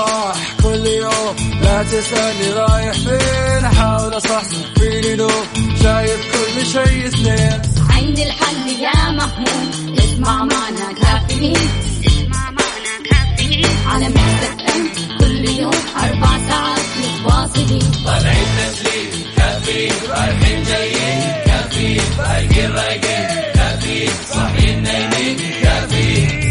الصباح كل يوم، لا تسألني رايح فين، أحاول أصحصح فيني لو شايف كل شيء سنين. عندي الحل يا محمود، اسمع معنا كافيين، اسمع معنا كافيين على مكتب أم كل يوم 4 ساعات متواصلين. طالعين تسليم كافيين، رايحين جايين كافيين، رايقين رايقين كافيين، صاحيين نايمين كافيين.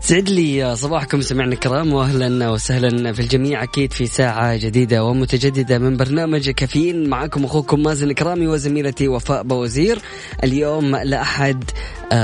سعد لي صباحكم سمعنا الكرام، واهلا وسهلا في الجميع اكيد في ساعه جديده ومتجدده من برنامج كافيين. معكم اخوكم مازن الكرامي وزميلتي وفاء بوزير. اليوم لأحد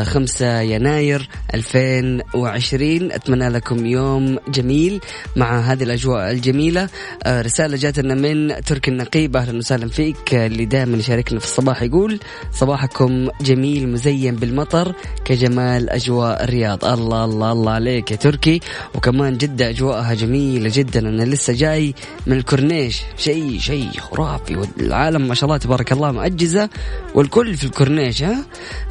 5 يناير 2020، أتمنى لكم يوم جميل مع هذه الأجواء الجميلة. رسالة جاتنا من ترك النقيب، أهلا وسهلا فيك، اللي دائما يشاركنا في الصباح. يقول صباحكم جميل مزين بالمطر كجمال أجواء الرياض. الله الله الله عليك يا تركي. وكمان جدة أجواءها جميلة جدا، أنا لسه جاي من الكورنيش، شيء خرافي، والعالم ما شاء الله تبارك الله مأجزة والكل في الكورنيش ها،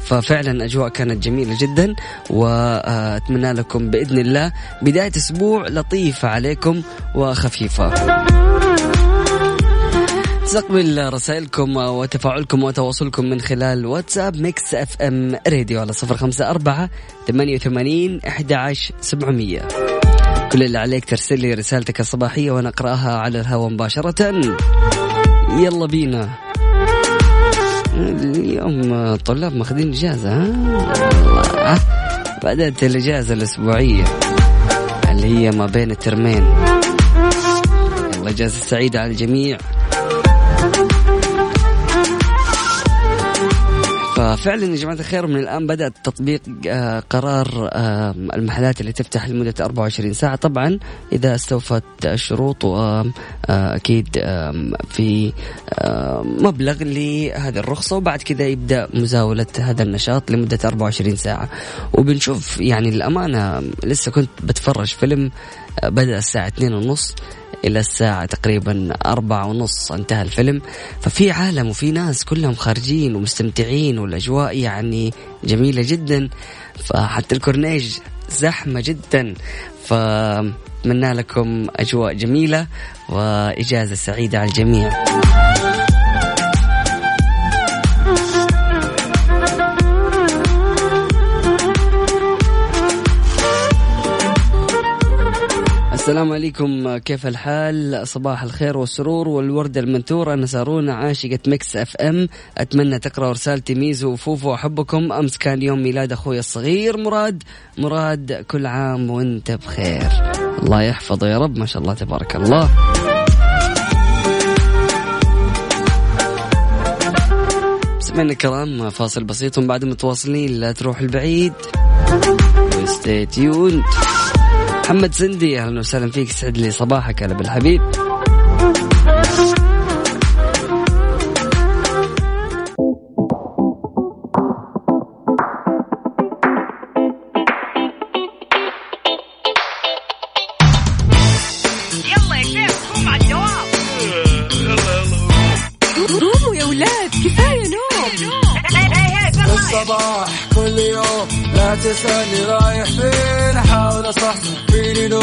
ففعلا أجواء كانت جميلة جدا. وأتمنى لكم بإذن الله بداية أسبوع لطيفة عليكم وخفيفة. استقبل رسائلكم وتفاعلكم وتواصلكم من خلال واتساب ميكس اف ام راديو على 0548811700. كل اللي عليك ترسل لي رسالتك الصباحية ونقرأها على الهواء مباشرة. يلا بينا، اليوم طلاب ماخذين إجازة ها؟ بدأت الإجازة الأسبوعية اللي هي ما بين الترمين. يلا إجازة سعيدة على الجميع. ففعلا يا جماعة الخير من الآن بدأت تطبيق قرار المحلات اللي تفتح لمدة 24 ساعة طبعا إذا استوفت الشروط، وأكيد في مبلغ لهذه الرخصة، وبعد كذا يبدأ مزاولة هذا النشاط لمدة 24 ساعة. وبنشوف يعني الأمانة، لسه كنت بتفرج فيلم بدأ الساعة 2:30 إلى الساعة تقريبا 4:30 انتهى الفيلم. ففي عالم وفي ناس كلهم خارجين ومستمتعين، والأجواء يعني جميلة جدا، فحتى الكورنيش زحمة جدا. فمنا لكم أجواء جميلة وإجازة سعيدة على الجميع. السلام عليكم، كيف الحال؟ صباح الخير والسرور والورد المنثور. أنا سارونا عاشقة ميكس اف ام، أتمنى تقرأ رسالتي. ميزو وفوفو أحبكم. أمس كان يوم ميلاد أخوي الصغير مراد، كل عام وانت بخير، الله يحفظه يا رب. ما شاء الله تبارك الله. سمعنا الكلام، فاصل بسيط وبعد متواصلين، لا تروح البعيد. stay tuned. محمد سندي أهلا وسهلا فيك، سعد لي صباحك، هلا بالحبيب. تسألني رايح فين، أحاول أصحصح فيني لو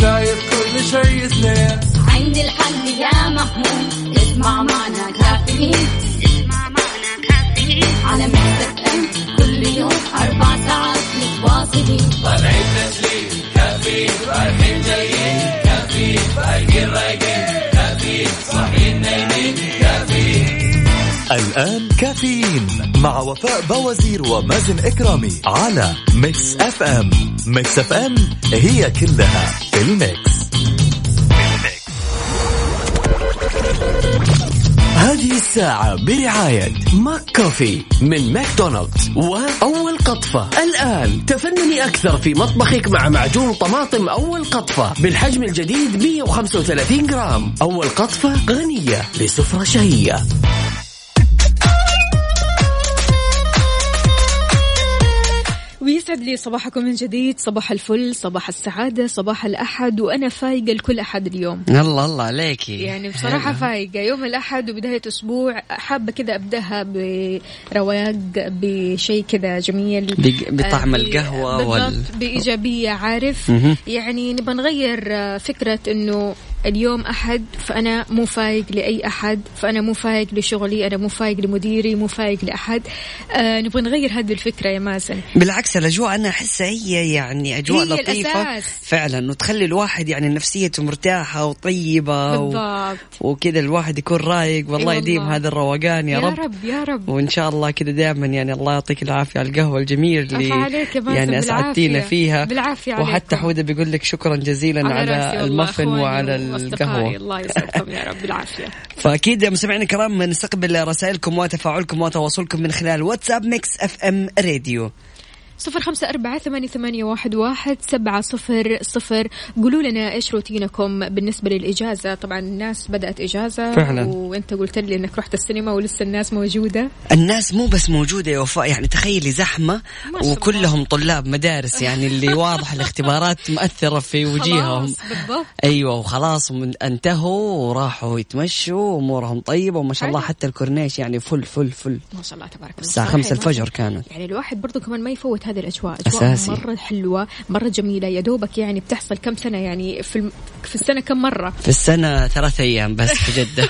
شايف كل شيء سنين. عندي الحل يا محمود، اسمع معنا كافيين، اسمع معنا كافيين على مكتب أم كل يوم 4 ساعات متواصلين. طالعين تسليم كافيين، رايحين جايين كافيين، رايقين رايقين كافيين، صاحيين نايمين كافيين. الآن كافيين مع وفاء بوازير ومازن إكرامي على ميكس اف ام. ميكس اف ام هي كلها في الميكس. هذه الساعة برعاية ماك كوفي من ماكدونالدز وأول قطفة. الآن تفنني أكثر في مطبخك مع معجون طماطم أول قطفة بالحجم الجديد 135 جرام. أول قطفة غنية لسفرة شهية. يسعد لي صباحكم من جديد. صباح الفل، صباح السعادة، صباح الأحد، وأنا فايقة لكل أحد اليوم. الله الله عليكي، يعني بصراحة فايقة يوم الأحد وبداية أسبوع. حابة كذا أبدأها برواق، بشيء كذا جميل، بطعم القهوة بإيجابية. عارف يعني نبغى نغير فكرة أنه اليوم أحد فأنا مو فايق لأي أحد، فأنا مو فايق لشغلي، أنا مو فايق لمديري، مو فايق لأحد. نبغى نغير هذه الفكرة يا مازن. بالعكس الأجواء أنا أحسها هي يعني أجواء هي لطيفة الأساس. فعلا، وتخلي الواحد يعني نفسيته مرتاحة وطيبة وكذا الواحد يكون رايق. والله يديم هذا الروقان يا رب يا رب، وإن شاء الله كذا دائما. يعني الله يعطيك العافية على القهوة الجميل اللي يعني أسعدتينا فيها بالعافية. وحتى حودة بيقول لك شكرا جزيلا على المفن وعلى القهوة. الله يسعدكم يا رب بالعافية. فأكيد مسمعين الكرام نستقبل رسائلكم وتفاعلكم وتواصلكم من خلال واتساب ميكس اف ام راديو 0548811700. قولوا لنا إيش روتينكم بالنسبة للإجازة. طبعا الناس بدأت إجازة فعلا. وإنت قلت لي إنك رحت السينما ولسه الناس موجودة. الناس مو بس موجودة يا وفاء، يعني تخيلي زحمة وكلهم طلاب مدارس، يعني اللي واضح الاختبارات مأثرة في وجيههم. أيوة، وخلاص انتهوا وراحوا يتمشوا وأمورهم طيبة وما شاء الله. حتى الكورنيش يعني فل فل فل ما شاء الله تبارك الله. الساعة 5 الفجر كانت. يعني الواحد برضو كمان ما يفوت هذه الأجواء. أجواء مرة حلوة، مرة جميلة. يا دوبك يعني بتحصل كم سنة، يعني في السنة كم مرة؟ في السنة 3 أيام بس في جدة.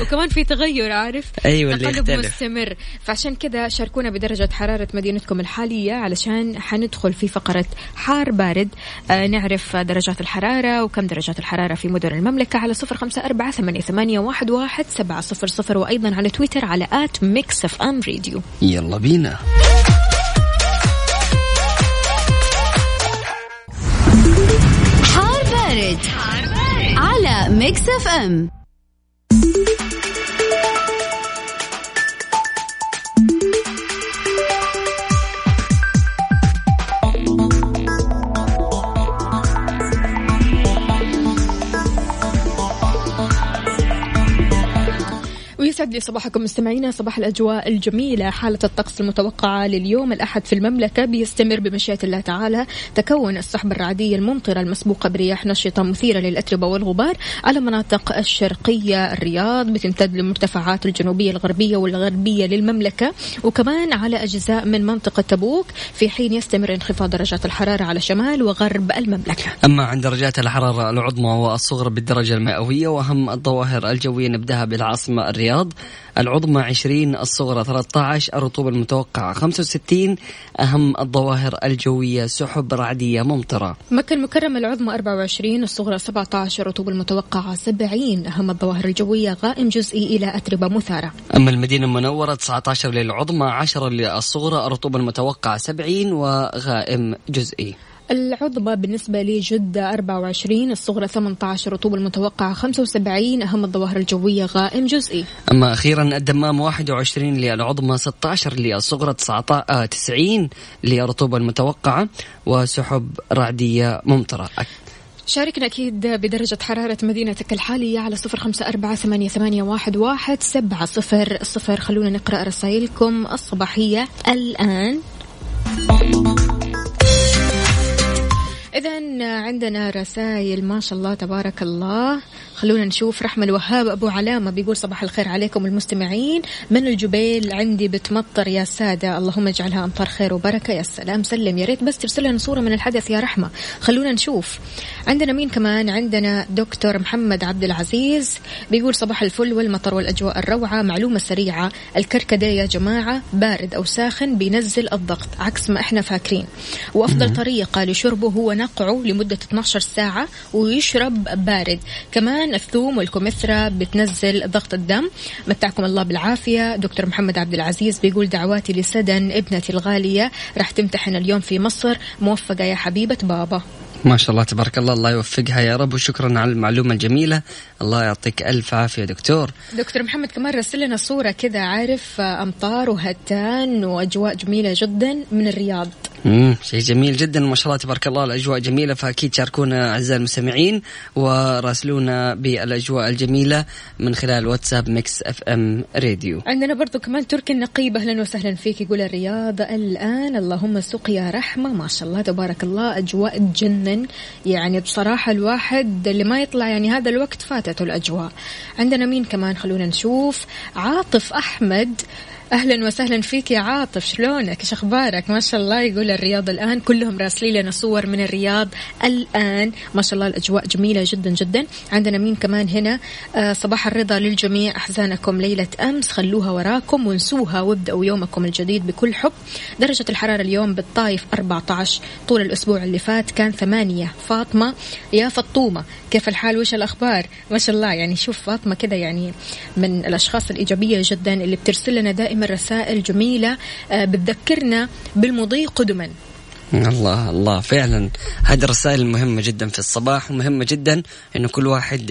وكمان في تغير، عارف، أيوة، تقلب مستمر. فعشان كذا شاركونا بدرجة حرارة مدينتكم الحالية، علشان حندخل في فقرة حار بارد. نعرف درجات الحرارة وكم درجات الحرارة في مدن المملكة على 0548811700، وأيضا على تويتر على @mixofamradio. يلا بينا. على ميكس اف ام. يسعد لي صباحكم مستمعينا. صباح الأجواء الجميلة. حالة الطقس المتوقعة لليوم الأحد في المملكة بيستمر بمشيئة الله تعالى. تكون السحب الرعدية الممطرة المسبوقة برياح نشطة مثيرة للأتربة والغبار على مناطق الشرقية الرياض، بتمتد للمرتفعات الجنوبية الغربية والغربية للمملكة، وكمان على أجزاء من منطقة تبوك، في حين يستمر انخفاض درجات الحرارة على شمال وغرب المملكة. أما عند درجات الحرارة العظمى والصغرى بالدرجة المئوية. وأهم الظواهر الجوية نبدأها بالعاصمة الرياض، العظمى 20، الصغرى 13، الرطوبة المتوقعة 65. أهم الظواهر الجوية سحب رعدية ممطرة. مكة المكرمة العظمى 24، الصغرى 17، الرطوبة المتوقعة 70. أهم الظواهر الجوية غائم جزئي إلى أتربة مثارة. أما المدينة المنورة 19 للعظمى، 10 للصغرى، الرطوبة المتوقعة 70 وغائم جزئي. العظمى بالنسبة لجدة 24، الصغرى 18، رطوبة المتوقعة 75. أهم الظواهر الجوية غائم جزئي. أما أخيرا الدمام 21 للعظمى، 16 للصغرى، 90 للرطوبة المتوقعة وسحب رعدية ممطرة. شاركنا أكيد بدرجة حرارة مدينتك الحالية على 0548811700. خلونا نقرأ رسائلكم الصباحية الآن. إذن عندنا رسائل ما شاء الله تبارك الله. خلونا نشوف. رحمة الوهاب أبو علامة بيقول صباح الخير عليكم المستمعين، من الجبيل عندي بتمطر يا سادة، اللهم اجعلها أمطار خير وبركة. يا سلام، سلم، يا ريت بس ترسلنا صورة من الحدث يا رحمة. خلونا نشوف عندنا مين كمان. عندنا دكتور محمد عبد العزيز بيقول صباح الفل والمطر والأجواء الروعة. معلومة سريعة، الكركديه يا جماعة بارد أو ساخن بينزل الضغط عكس ما احنا فاكرين، وأفضل طريقة لشربه هو نقعه لمدة 12 ساعة ويشرب بارد. كمان الثوم والكمثرى بتنزل ضغط الدم. متعكم الله بالعافية. دكتور محمد عبد العزيز بيقول دعواتي لسدن ابنتي الغالية، راح تمتحن اليوم في مصر، موفقة يا حبيبة بابا. ما شاء الله تبارك الله، الله يوفقها يا رب. وشكرا على المعلومة الجميلة، الله يعطيك ألف عافية دكتور. دكتور محمد كمان رسل لنا صورة كذا، عارف، أمطار وهتان وأجواء جميلة جدا من الرياض. شيء جميل جدا ما شاء الله تبارك الله, الأجواء جميلة, فأكيد شاركونا أعزائي المستمعين وراسلونا بالأجواء الجميلة من خلال واتساب ميكس اف ام راديو. عندنا برضو كمان تركي النقيب, أهلا وسهلا فيك, يقول الرياض الآن اللهم سقيا رحمة, ما شاء الله تبارك الله أجواء تجنن, يعني بصراحة الواحد اللي ما يطلع يعني هذا الوقت فاتته الأجواء. عندنا مين كمان, خلونا نشوف, عاطف أحمد, أهلا وسهلا فيك يا عاطف, شلونك شخبارك ما شاء الله, يقول الرياض الآن, كلهم راسلي لنا صور من الرياض الآن ما شاء الله الأجواء جميلة جدا جدا. عندنا مين كمان هنا, صباح الرضا للجميع, أحزانكم ليلة أمس خلوها وراكم وانسوها وابدأوا يومكم الجديد بكل حب. درجة الحرارة اليوم بالطايف 14, طول الأسبوع اللي فات كان 8. فاطمة يا فطومة كيف الحال وش الأخبار ما شاء الله, يعني شوف فاطمة كده يعني من الأشخاص الإيجابية جدا اللي بترسل لنا دائما من رسائل جميلة بتذكرنا بالمضي قدما. الله الله فعلا هذه الرسائل مهمة جدا في الصباح, ومهمة جدا إنه كل واحد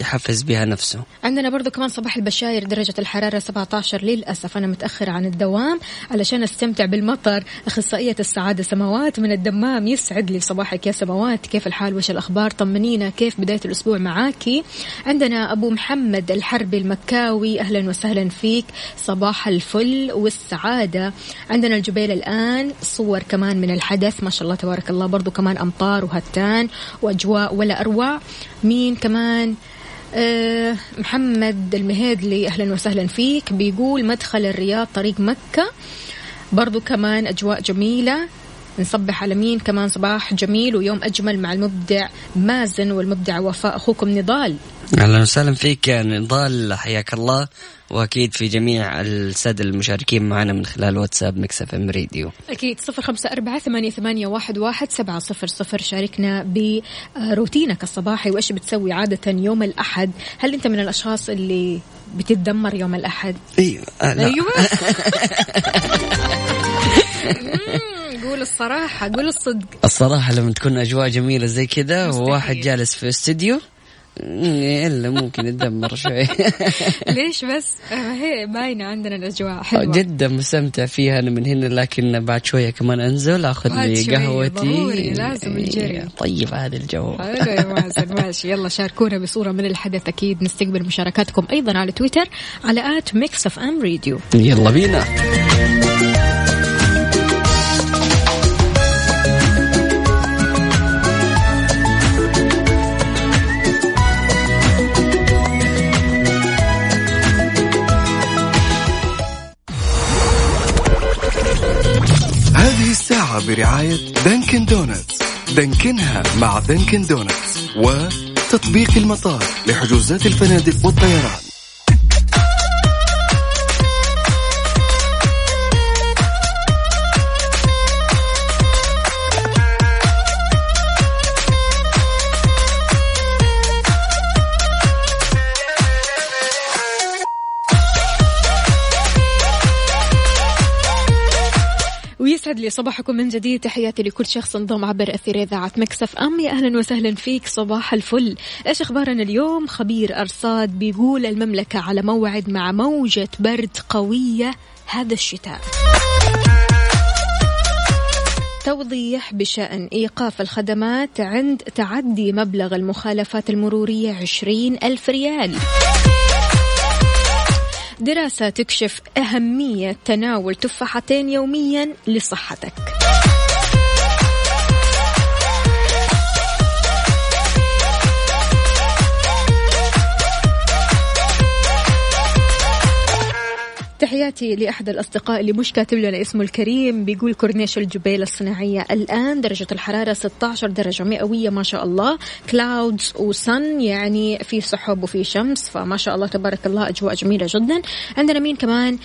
يحفز بها نفسه. عندنا برضو كمان صباح البشاير, درجة الحرارة 17, للأسف أنا متأخر عن الدوام علشان أستمتع بالمطر, أخصائية السعادة سماوات من الدمام, يسعد لي صباحك يا سماوات, كيف الحال وش الأخبار, طمنينا كيف بداية الأسبوع معاكي. عندنا أبو محمد الحربي المكاوي, أهلا وسهلا فيك, صباح الفل والسعادة. عندنا الجبيل الآن صور كمان من الحرب حدث ما شاء الله تبارك الله, برضو كمان أمطار وهتان وأجواء ولا أروع. مين كمان, محمد المهيدلي, أهلا وسهلا فيك, بيقول مدخل الرياض طريق مكة, برضو كمان أجواء جميلة. نصبح على مين كمان, صباح جميل ويوم أجمل مع المبدع مازن والمبدع وفاء, أخوكم نضال, أهلا وسهلا فيك يا نضال, حياك الله, وأكيد في جميع السادة المشاركين معنا من خلال واتساب ميكس اف ام راديو. أكيد 0548811700, شاركنا بروتينك الصباحي وإيش بتسوي عادة يوم الأحد, هل أنت من الأشخاص اللي بتتدمر يوم الأحد؟ أيوة قول الصراحة, قول الصدق. الصراحة لما تكون أجواء جميلة زي كذا وواحد جالس في استديو إلا ممكن يتدمر شوي. ليش بس؟ هي باينة عندنا الأجواء حلوة جدا مستمتع فيها أنا من هنا, لكن بعد شوية كمان أنزل أخذ لي قهوتي, لازم الجري طيب هذا الجو. حلو يا مازن, ماشي, يلا شاركونا بصورة من الحدث, أكيد نستقبل مشاركاتكم أيضا على تويتر على @mixofamradio. يلا بينا. برعاية دانكن دونتس, دانكنها مع دانكن دونتس, وتطبيق المطار لحجوزات الفنادق والطيران. يسعد لي صباحكم من جديد, تحياتي لكل شخص انضم عبر أثير إذاعة مكسف أم, يا أهلا وسهلا فيك, صباح الفل. إيش أخبارنا اليوم؟ خبير أرصاد بيقول المملكة على موعد مع موجة برد قوية هذا الشتاء. توضيح بشأن إيقاف الخدمات عند تعدي مبلغ المخالفات المرورية 20,000 ريال. دراسة تكشف أهمية تناول تفاحتين يومياً لصحتك. تحياتي لأحد الأصدقاء اللي مش كاتب لنا اسمه الكريم, بيقول كورنيش الجبيل الصناعية الآن درجة الحرارة 16 درجة مئوية ما شاء الله, كلاودز وسن, يعني في سحب وفي شمس, فما شاء الله تبارك الله أجواء جميلة جدا. عندنا مين كمان,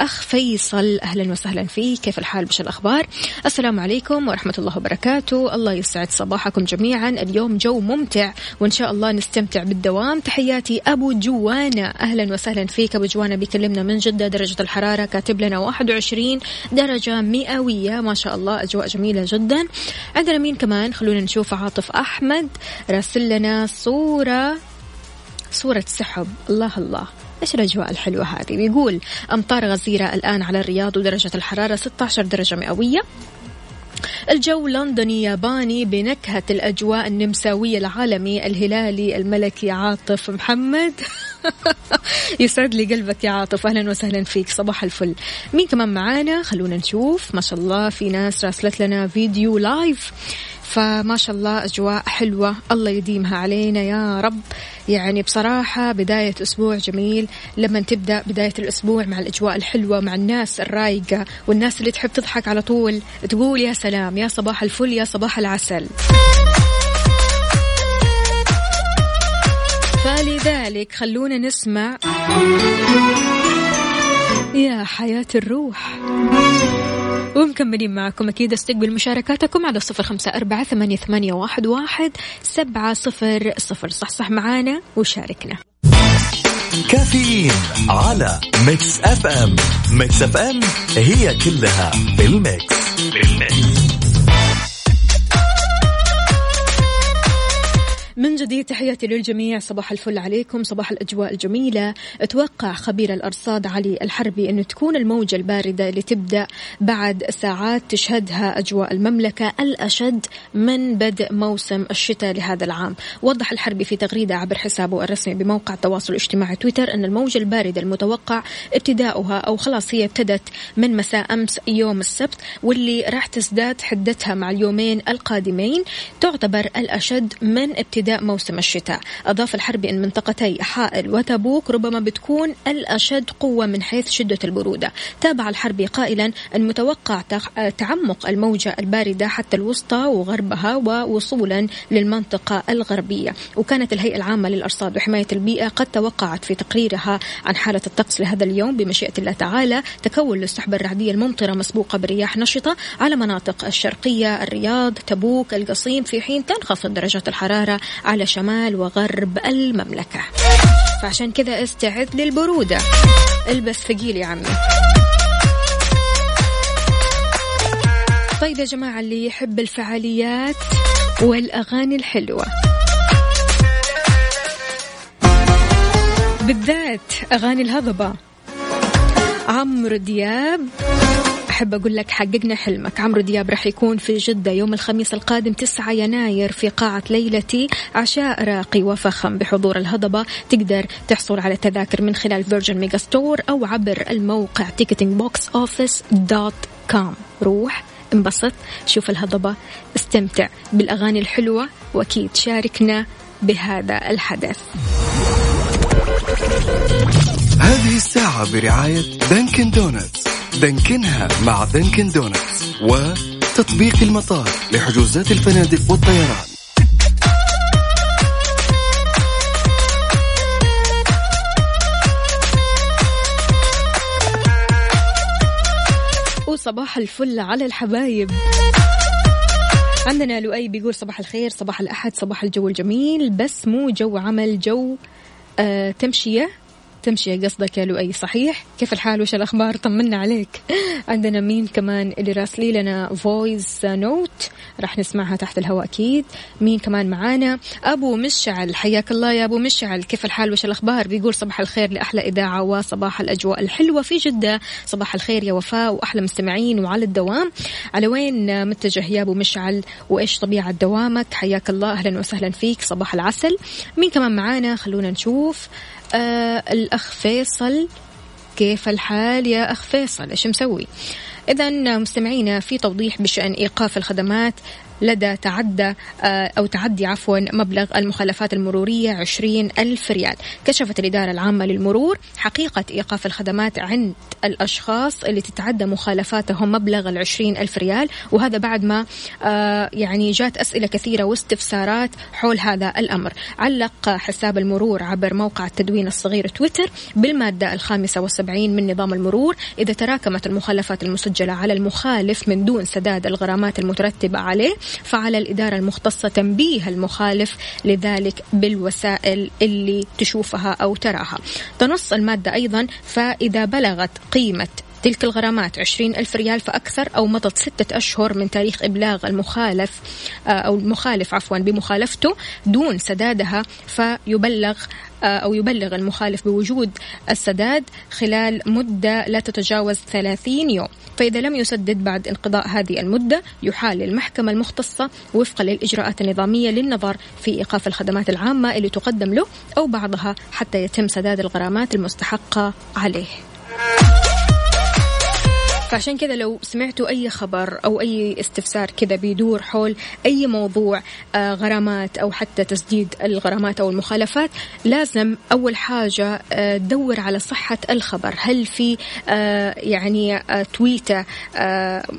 أخ فيصل, أهلا وسهلا فيه, كيف الحال وش الأخبار, السلام عليكم ورحمة الله وبركاته, الله يسعد صباحكم جميعا, اليوم جو ممتع وإن شاء الله نستمتع بالدوام. تحياتي أبو جوانا, أهلا وسهلا فيك أبو جوانا, بيكلمنا من جدة, درجة الحرارة كاتب لنا 21 درجة مئوية ما شاء الله أجواء جميلة جدا. عندنا مين كمان, خلونا نشوف, عاطف أحمد راسل لنا صورة سحب, الله الله إيش الأجواء الحلوة هذه, بيقول أمطار غزيرة الآن على الرياض ودرجة الحرارة 16 درجة مئوية, الجو لندني ياباني بنكهة الأجواء النمساوية. العالمي الهلالي الملكي عاطف محمد يسعد لي قلبك يا عاطف، أهلا وسهلا فيك، صباح الفل. مين كمان معانا؟ خلونا نشوف، ما شاء الله في ناس راسلت لنا فيديو لايف، فما شاء الله أجواء حلوة الله يديمها علينا يا رب. يعني بصراحة بداية أسبوع جميل لما تبدأ بداية الأسبوع مع الأجواء الحلوة، مع الناس الرايقة والناس اللي تحب تضحك على طول، تقول يا سلام، يا صباح الفل، يا صباح العسل. فلذلك خلونا نسمع يا حياة الروح، ومكملين معكم. أكيد استقبل مشاركاتكم على 0548811700. صحصح معانا وشاركنا. كافيين على ميكس أف أم. ميكس أف أم هي كلها بالميكس. من جديد تحياتي للجميع، صباح الفل عليكم، صباح الأجواء الجميلة. اتوقع خبير الأرصاد علي الحربي أن تكون الموجة الباردة اللي تبدأ بعد ساعات تشهدها أجواء المملكة الأشد من بدء موسم الشتاء لهذا العام. وضح الحربي في تغريدة عبر حسابه الرسمي بموقع التواصل الاجتماعي تويتر أن الموجة الباردة المتوقع ابتداؤها أو خلاص هي ابتدت من مساء أمس يوم السبت، واللي راح تزداد حدتها مع اليومين القادمين، تعتبر الأشد من ابتداء موسم الشتاء. أضاف الحربي أن منطقتي حائل وتبوك ربما بتكون الأشد قوة من حيث شدة البرودة. تابع الحربي قائلا أن متوقع تعمق الموجة الباردة حتى الوسطى وغربها ووصولا للمنطقة الغربية. وكانت الهيئة العامة للأرصاد وحماية البيئة قد توقعت في تقريرها عن حالة الطقس لهذا اليوم بمشيئة الله تعالى تكون السحب الرعدية الممطرة مسبوقة برياح نشطة على مناطق الشرقية، الرياض، تبوك، القصيم، في حين تنخفض درجات الحرارة على شمال وغرب المملكة. فعشان كذا استعد للبرودة، البس ثقيل يا عمي. طيب يا جماعة اللي يحب الفعاليات والأغاني الحلوة، بالذات أغاني الهضبة، عمرو دياب، أحب أقول لك حققنا حلمك. عمرو دياب رح يكون في جدة يوم الخميس القادم 9 يناير في قاعة ليلتي، عشاء راقي وفخم بحضور الهضبة. تقدر تحصل على تذاكر من خلال فيرجن ميجا ستور أو عبر الموقع ticketingboxoffice.com. روح انبسط، شوف الهضبة، استمتع بالأغاني الحلوة، وأكيد شاركنا بهذا الحدث. هذه الساعة برعاية دانكن دونتس، دانكنها مع دانكن دونتس، وتطبيق المطار لحجوزات الفنادق والطيران. وصباح الفل على الحبايب. عندنا لؤي بيقول صباح الخير، صباح الأحد، صباح الجو الجميل، بس مو جو عمل، جو تمشية قصدك يا لؤي، صحيح؟ كيف الحال، وش الأخبار، طمنا عليك. عندنا مين كمان اللي راسلي لنا فويس نوت، راح نسمعها تحت الهواء أكيد. مين كمان معانا؟ أبو مشعل، حياك الله يا أبو مشعل، كيف الحال وش الأخبار، بيقول صباح الخير لأحلى إذاعة وصباح الأجواء الحلوة في جدة. صباح الخير يا وفاء وأحلى مستمعين وعلى الدوام. على وين متجه يا أبو مشعل، وإيش طبيعة دوامك؟ حياك الله، أهلا وسهلا فيك، صباح العسل. مين كمان معانا؟ خلونا نشوف. الأخ فيصل، كيف الحال يا أخ فيصل، إيش مسوي؟ إذن مستمعينا، في توضيح بشأن إيقاف الخدمات لدى تعدي مبلغ المخالفات المرورية 20,000 ريال. كشفت الإدارة العامة للمرور حقيقة إيقاف الخدمات عند الأشخاص اللي تتعدى مخالفاتهم مبلغ 20,000 ريال، وهذا بعد ما يعني جات أسئلة كثيرة واستفسارات حول هذا الأمر. علق حساب المرور عبر موقع التدوين الصغير تويتر بالمادة 75 من نظام المرور، إذا تراكمت المخالفات المسجلة على المخالف من دون سداد الغرامات المترتبة عليه، فعلى الإدارة المختصة تنبيه المخالف لذلك بالوسائل اللي تشوفها أو تراها. تنص المادة أيضا فإذا بلغت قيمة تلك الغرامات 20,000 ريال فأكثر أو مضت 6 أشهر من تاريخ إبلاغ المخالف أو المخالف عفوا بمخالفته دون سدادها، فيبلغ أو يبلغ المخالف بوجود السداد خلال مدة لا تتجاوز 30 يوم، فإذا لم يسدد بعد انقضاء هذه المدة يحال للمحكمة المختصة وفقا للإجراءات النظامية للنظر في إيقاف الخدمات العامة اللي تقدم له أو بعضها حتى يتم سداد الغرامات المستحقة عليه. فعشان كذا لو سمعتوا أي خبر أو أي استفسار كذا بيدور حول أي موضوع غرامات أو حتى تسديد الغرامات أو المخالفات، لازم أول حاجة تدور على صحة الخبر، هل في يعني تويتة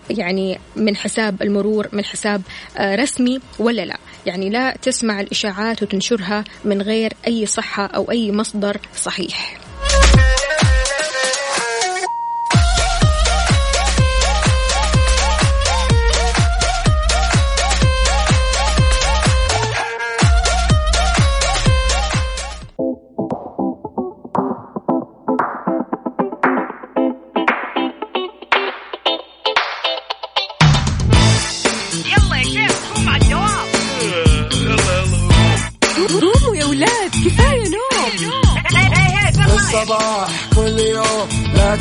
يعني من حساب المرور من حساب رسمي ولا لا، يعني لا تسمع الإشاعات وتنشرها من غير أي صحة أو أي مصدر صحيح.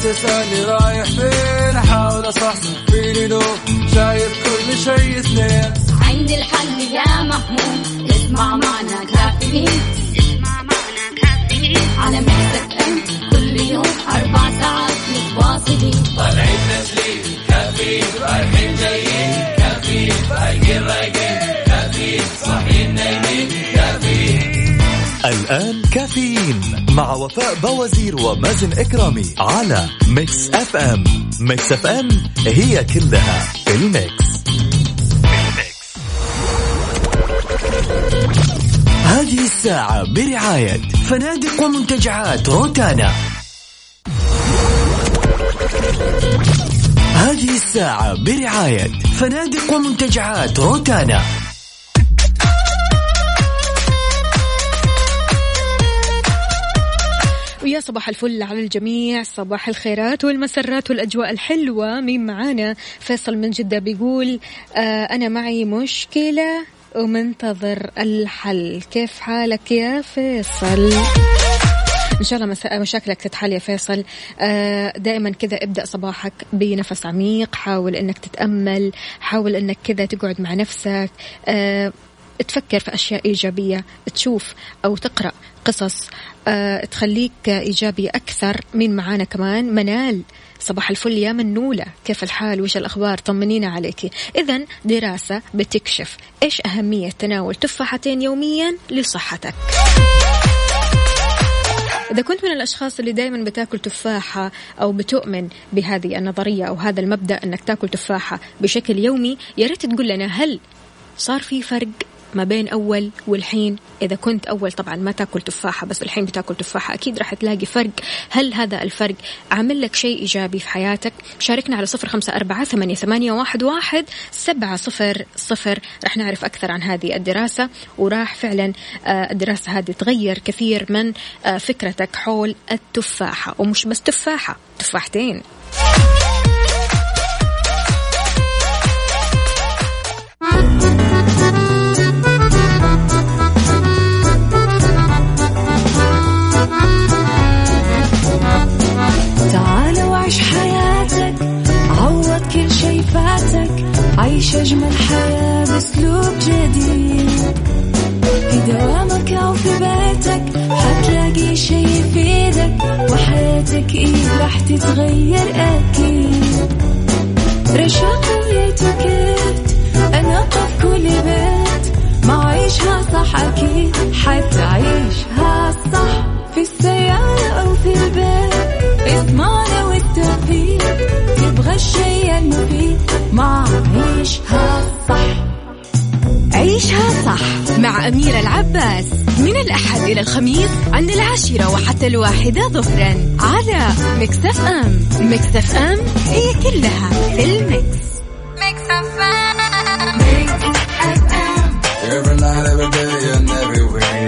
تسألني رايح فين أحاول أصحصح فيني لو شايف كل شيء سنين عندي الحل يا محمود اسمع معنا كافيين على مكتب أم كل يوم 4 ساعات متواصلين طالعين تسليم كافيين رايحين جايين كافيين رايقين رايقين كافيين صاحيين نايمين كافيين. الآن كافيين مع وفاء بوازير ومازن إكرامي على ميكس اف ام. ميكس اف ام هي كلها الميكس. هذه الساعة برعاية فنادق ومنتجعات روتانا. هذه الساعة برعاية فنادق ومنتجعات روتانا. ويا صباح الفل على الجميع، صباح الخيرات والمسرات والأجواء الحلوة. مين معانا؟ فيصل من جدة بيقول أنا معي مشكلة ومنتظر الحل. كيف حالك يا فيصل؟ إن شاء الله مشاكلك تتحل يا فيصل. دائما كذا ابدأ صباحك بنفس عميق، حاول أنك تتأمل، حاول أنك كذا تقعد مع نفسك، تفكر في أشياء إيجابية، تشوف أو تقرأ قصص تخليك إيجابي أكثر. من معانا كمان منال، صباح الفل يا منولة، كيف الحال؟ وش الأخبار؟ طمنينا عليكي. إذن دراسة بتكشف إيش أهمية تناول تفاحتين يوميا لصحتك. إذا كنت من الأشخاص اللي دايما بتاكل تفاحة أو بتؤمن بهذه النظرية أو هذا المبدأ أنك تاكل تفاحة بشكل يومي، يا ريت تقول لنا هل صار في فرق ما بين أول والحين؟ إذا كنت أول طبعا ما تاكل تفاحة بس الحين بتاكل تفاحة، أكيد راح تلاقي فرق. هل هذا الفرق عمل لك شيء إيجابي في حياتك؟ شاركنا على 0548811700. راح نعرف أكثر عن هذه الدراسة، وراح فعلا الدراسة هذه تغير كثير من فكرتك حول التفاحة، ومش بس تفاحة، تفاحتين. عيش أجمل حياة بأسلوب جديد في دوامك أو في بيتك، حتلاقي شي يفيدك وحياتك إيه راح تتغير أكيد. رشاق ويتوكيت أنا قف كل بيت، ما عيشها صح أكيد حتعيشها صح، في السيارة أو في البيت اسمعنا والتوفيق، تبغى الشي المفيد مع عيشها صح. عيشها صح مع أميرة العباس من الأحد إلى الخميس عند 10 وحتى 1 ظهرا على ميكس اف ام. ميكس اف ام هي كلها في الميكس. ميكس اف ام every night every day and every way.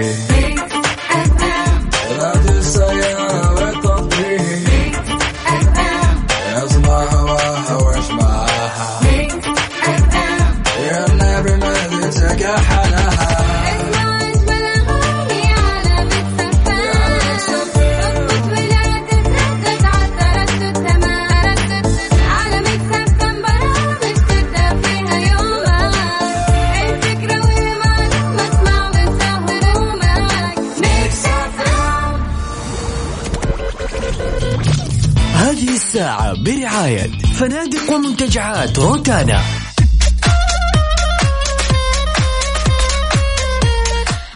الساعة برعاية فنادق ومنتجعات روتانا.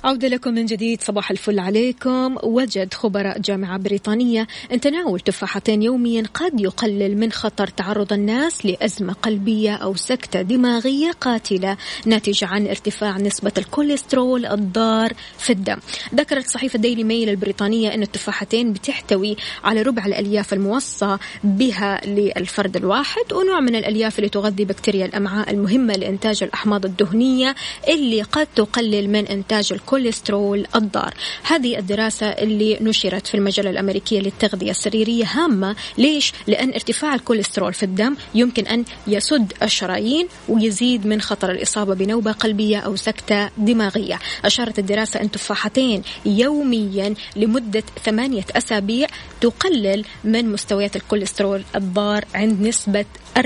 عودة لكم من جديد. صباح الفل عليكم. وجد خبراء جامعة بريطانية أن تناول تفاحتين يوميا قد يقلل من خطر تعرض الناس لأزمة قلبية أو سكتة دماغية قاتلة ناتجة عن ارتفاع نسبة الكوليسترول الضار في الدم. ذكرت صحيفة ديلي ميل البريطانية أن التفاحتين بتحتوي على ربع الألياف الموصى بها للفرد الواحد، ونوع من الألياف اللي تغذي بكتيريا الأمعاء المهمة لإنتاج الأحماض الدهنية اللي قد تقلل من إنتاج كوليسترول الضار. هذه الدراسة اللي نشرت في المجلة الأمريكية للتغذية السريرية هامة. ليش؟ لأن ارتفاع الكوليسترول في الدم يمكن أن يسد الشرايين ويزيد من خطر الإصابة بنوبة قلبية أو سكتة دماغية. أشارت الدراسة أن تفاحتين يوميا لمدة 8 أسابيع تقلل من مستويات الكوليسترول الضار عند نسبة 4%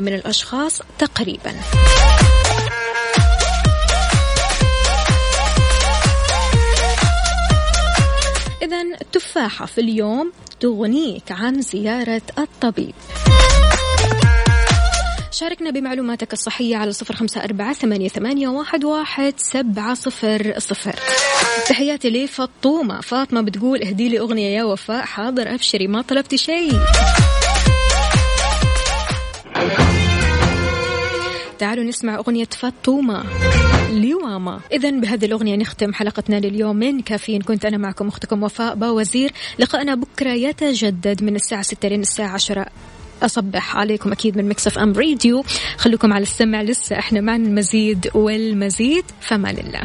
من الأشخاص تقريبا. إذن تفاحة في اليوم تغنيك عن زيارة الطبيب. شاركنا بمعلوماتك الصحية على 0548811700. تحياتي لي فطومة. فاطمة بتقول اهدي لي أغنية يا وفاء. حاضر أبشري ما طلبتي شيء. تعالوا نسمع أغنية فطومة ليواما. إذن بهذه الأغنية نختم حلقتنا لليوم من كافيين. كنت أنا معكم أختكم وفاء باوزير. لقاءنا بكرة يتجدد من الساعة 6 لين الساعة 10. أصبح عليكم أكيد من مكسف أم راديو. خلوكم على السمع، لسه إحنا معنا المزيد والمزيد. فما لله.